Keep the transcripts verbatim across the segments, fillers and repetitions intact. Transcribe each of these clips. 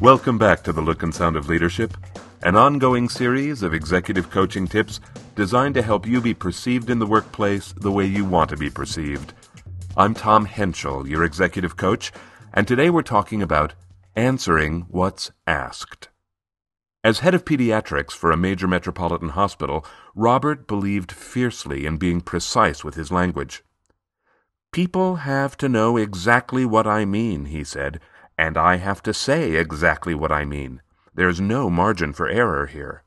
Welcome back to The Look and Sound of Leadership, an ongoing series of executive coaching tips designed to help you be perceived in the workplace the way you want to be perceived. I'm Tom Henschel, your executive coach, and today we're talking about answering what's asked. As head of pediatrics for a major metropolitan hospital, Robert believed fiercely in being precise with his language. "People have to know exactly what I mean," he said, "and I have to say exactly what I mean. There's no margin for error here."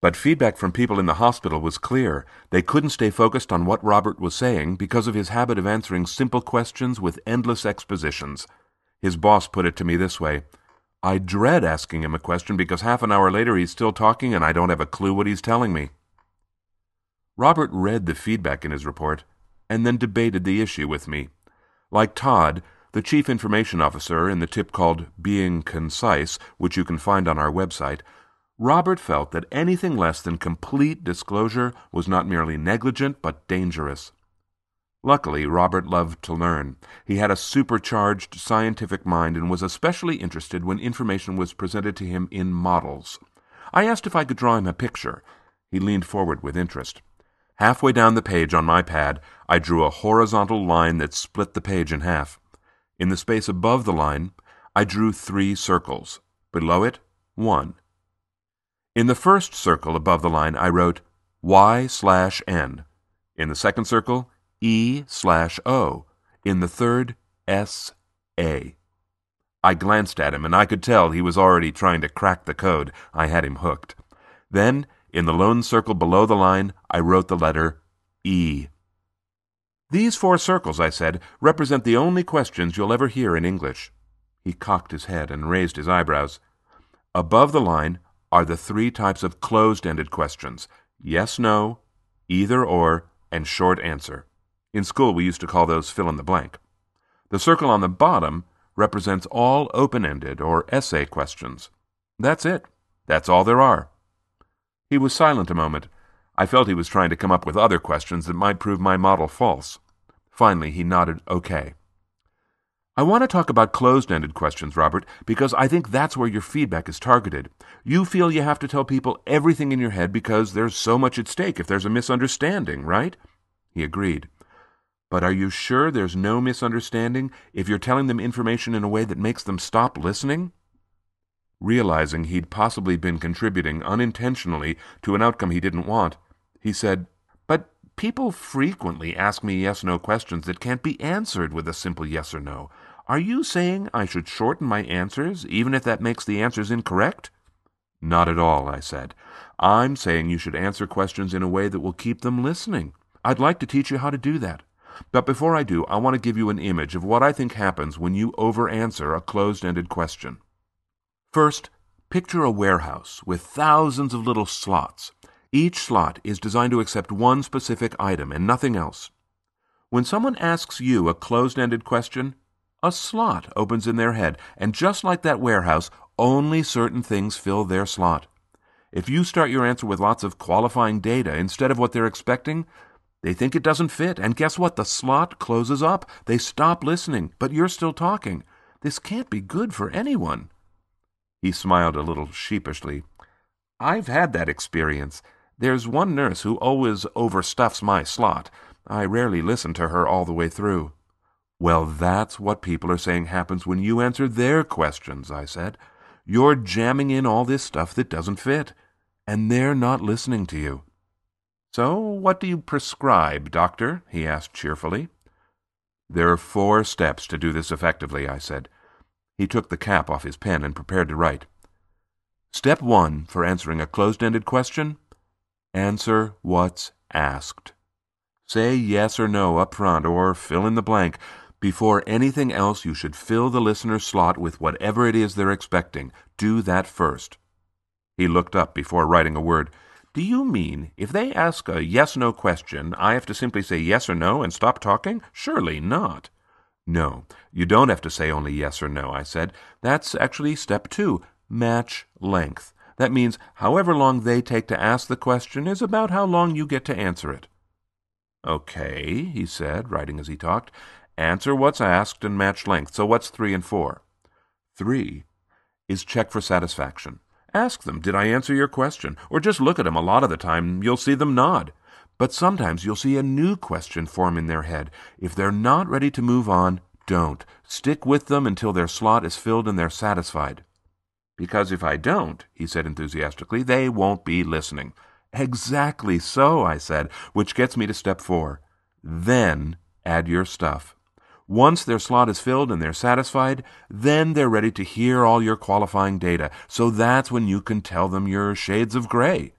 But feedback from people in the hospital was clear. They couldn't stay focused on what Robert was saying because of his habit of answering simple questions with endless expositions. His boss put it to me this way: "I dread asking him a question because half an hour later he's still talking and I don't have a clue what he's telling me." Robert read the feedback in his report and then debated the issue with me. Like Todd, the chief information officer, in the tip called Being Concise, which you can find on our website, Robert felt that anything less than complete disclosure was not merely negligent but dangerous. Luckily, Robert loved to learn. He had a supercharged scientific mind and was especially interested when information was presented to him in models. I asked if I could draw him a picture. He leaned forward with interest. Halfway down the page on my pad, I drew a horizontal line that split the page in half. In the space above the line, I drew three circles. Below it, one. In the first circle above the line, I wrote Y slash N. In the second circle, E slash O. In the third, S A. I glanced at him, and I could tell he was already trying to crack the code. I had him hooked. Then, in the lone circle below the line, I wrote the letter E. "These four circles," I said, "represent the only questions you'll ever hear in English." He cocked his head and raised his eyebrows. "Above the line are the three types of closed-ended questions: yes, no, either or, and short answer. In school, we used to call those fill-in-the-blank. The circle on the bottom represents all open-ended or essay questions. That's it. That's all there are." He was silent a moment. I felt he was trying to come up with other questions that might prove my model false. Finally, he nodded okay. "I want to talk about closed-ended questions, Robert, because I think that's where your feedback is targeted. You feel you have to tell people everything in your head because there's so much at stake if there's a misunderstanding, right?" He agreed. "But are you sure there's no misunderstanding if you're telling them information in a way that makes them stop listening?" Realizing he'd possibly been contributing unintentionally to an outcome he didn't want, he said, "But people frequently ask me yes-no questions that can't be answered with a simple yes or no. Are you saying I should shorten my answers, even if that makes the answers incorrect?" "Not at all," I said. "I'm saying you should answer questions in a way that will keep them listening. I'd like to teach you how to do that. But before I do, I want to give you an image of what I think happens when you over-answer a closed-ended question. First, picture a warehouse with thousands of little slots. Each slot is designed to accept one specific item and nothing else. When someone asks you a closed-ended question, a slot opens in their head, and just like that warehouse, only certain things fill their slot. If you start your answer with lots of qualifying data instead of what they're expecting, they think it doesn't fit, and guess what? The slot closes up. They stop listening, but you're still talking. This can't be good for anyone." He smiled a little sheepishly. "I've had that experience. There's one nurse who always overstuffs my slot. I rarely listen to her all the way through." "Well, that's what people are saying happens when you answer their questions," I said. "You're jamming in all this stuff that doesn't fit, and they're not listening to you." "So what do you prescribe, doctor?" he asked cheerfully. "There are four steps to do this effectively," I said. He took the cap off his pen and prepared to write. "Step one for answering a closed-ended question: answer what's asked. Say yes or no up front, or fill in the blank. Before anything else, you should fill the listener's slot with whatever it is they're expecting. Do that first." He looked up before writing a word. "Do you mean if they ask a yes-no question, I have to simply say yes or no and stop talking? Surely not." "No, you don't have to say only yes or no," I said. "That's actually step two, match length. That means however long they take to ask the question is about how long you get to answer it." "Okay," he said, writing as he talked. "Answer what's asked and match length. So what's three and four?" "Three. is check for satisfaction. Ask them, did I answer your question? Or just look at them. A lot of the time, you'll see them nod. But sometimes you'll see a new question form in their head. If they're not ready to move on, don't. Stick with them until their slot is filled and they're satisfied. Because if I don't, he said enthusiastically, they won't be listening. Exactly so, I said, which gets me to step four. Then add your stuff. Once their slot is filled and they're satisfied, then they're ready to hear all your qualifying data. So that's when you can tell them your shades of gray.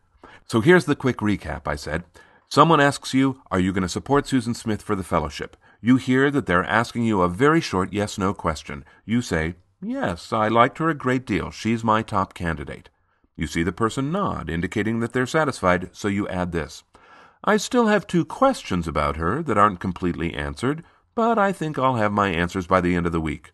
So here's the quick recap, I said. Someone asks you, are you going to support Susan Smith for the fellowship? You hear that they're asking you a very short yes-no question. You say, yes, I liked her a great deal. She's my top candidate. You see the person nod, indicating that they're satisfied, so you add this. I still have two questions about her that aren't completely answered, but I think I'll have my answers by the end of the week.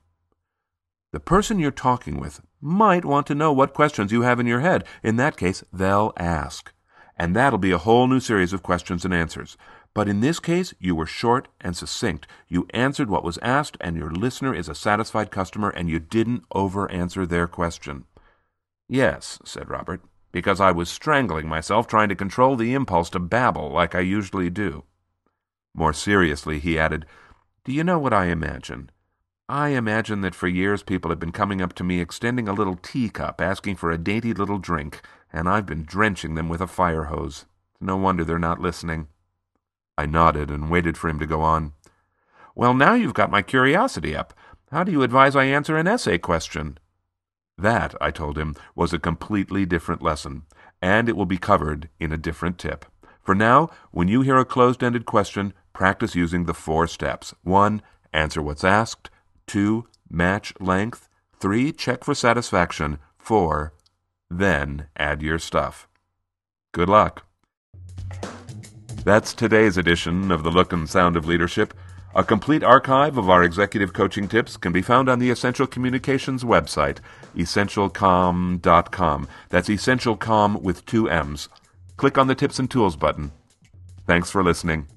The person you're talking with might want to know what questions you have in your head. In that case, they'll ask. And that'll be a whole new series of questions and answers. But in this case, you were short and succinct. You answered what was asked, and your listener is a satisfied customer, and you didn't over-answer their question. Yes, said Robert, because I was strangling myself trying to control the impulse to babble like I usually do. More seriously, he added, do you know what I imagine? I imagine that for years people have been coming up to me extending a little teacup, asking for a dainty little drink, and I've been drenching them with a fire hose. No wonder they're not listening. I nodded and waited for him to go on. Well, now you've got my curiosity up. How do you advise I answer an essay question? That, I told him, was a completely different lesson, and it will be covered in a different tip. For now, when you hear a closed-ended question, practice using the four steps. One, answer what's asked. Two, match length. Three, check for satisfaction. Four, then add your stuff. Good luck. That's today's edition of The Look and Sound of Leadership. A complete archive of our executive coaching tips can be found on the Essential Communications website, essential com dot com. That's Essential Com with two M's. Click on the Tips and Tools button. Thanks for listening.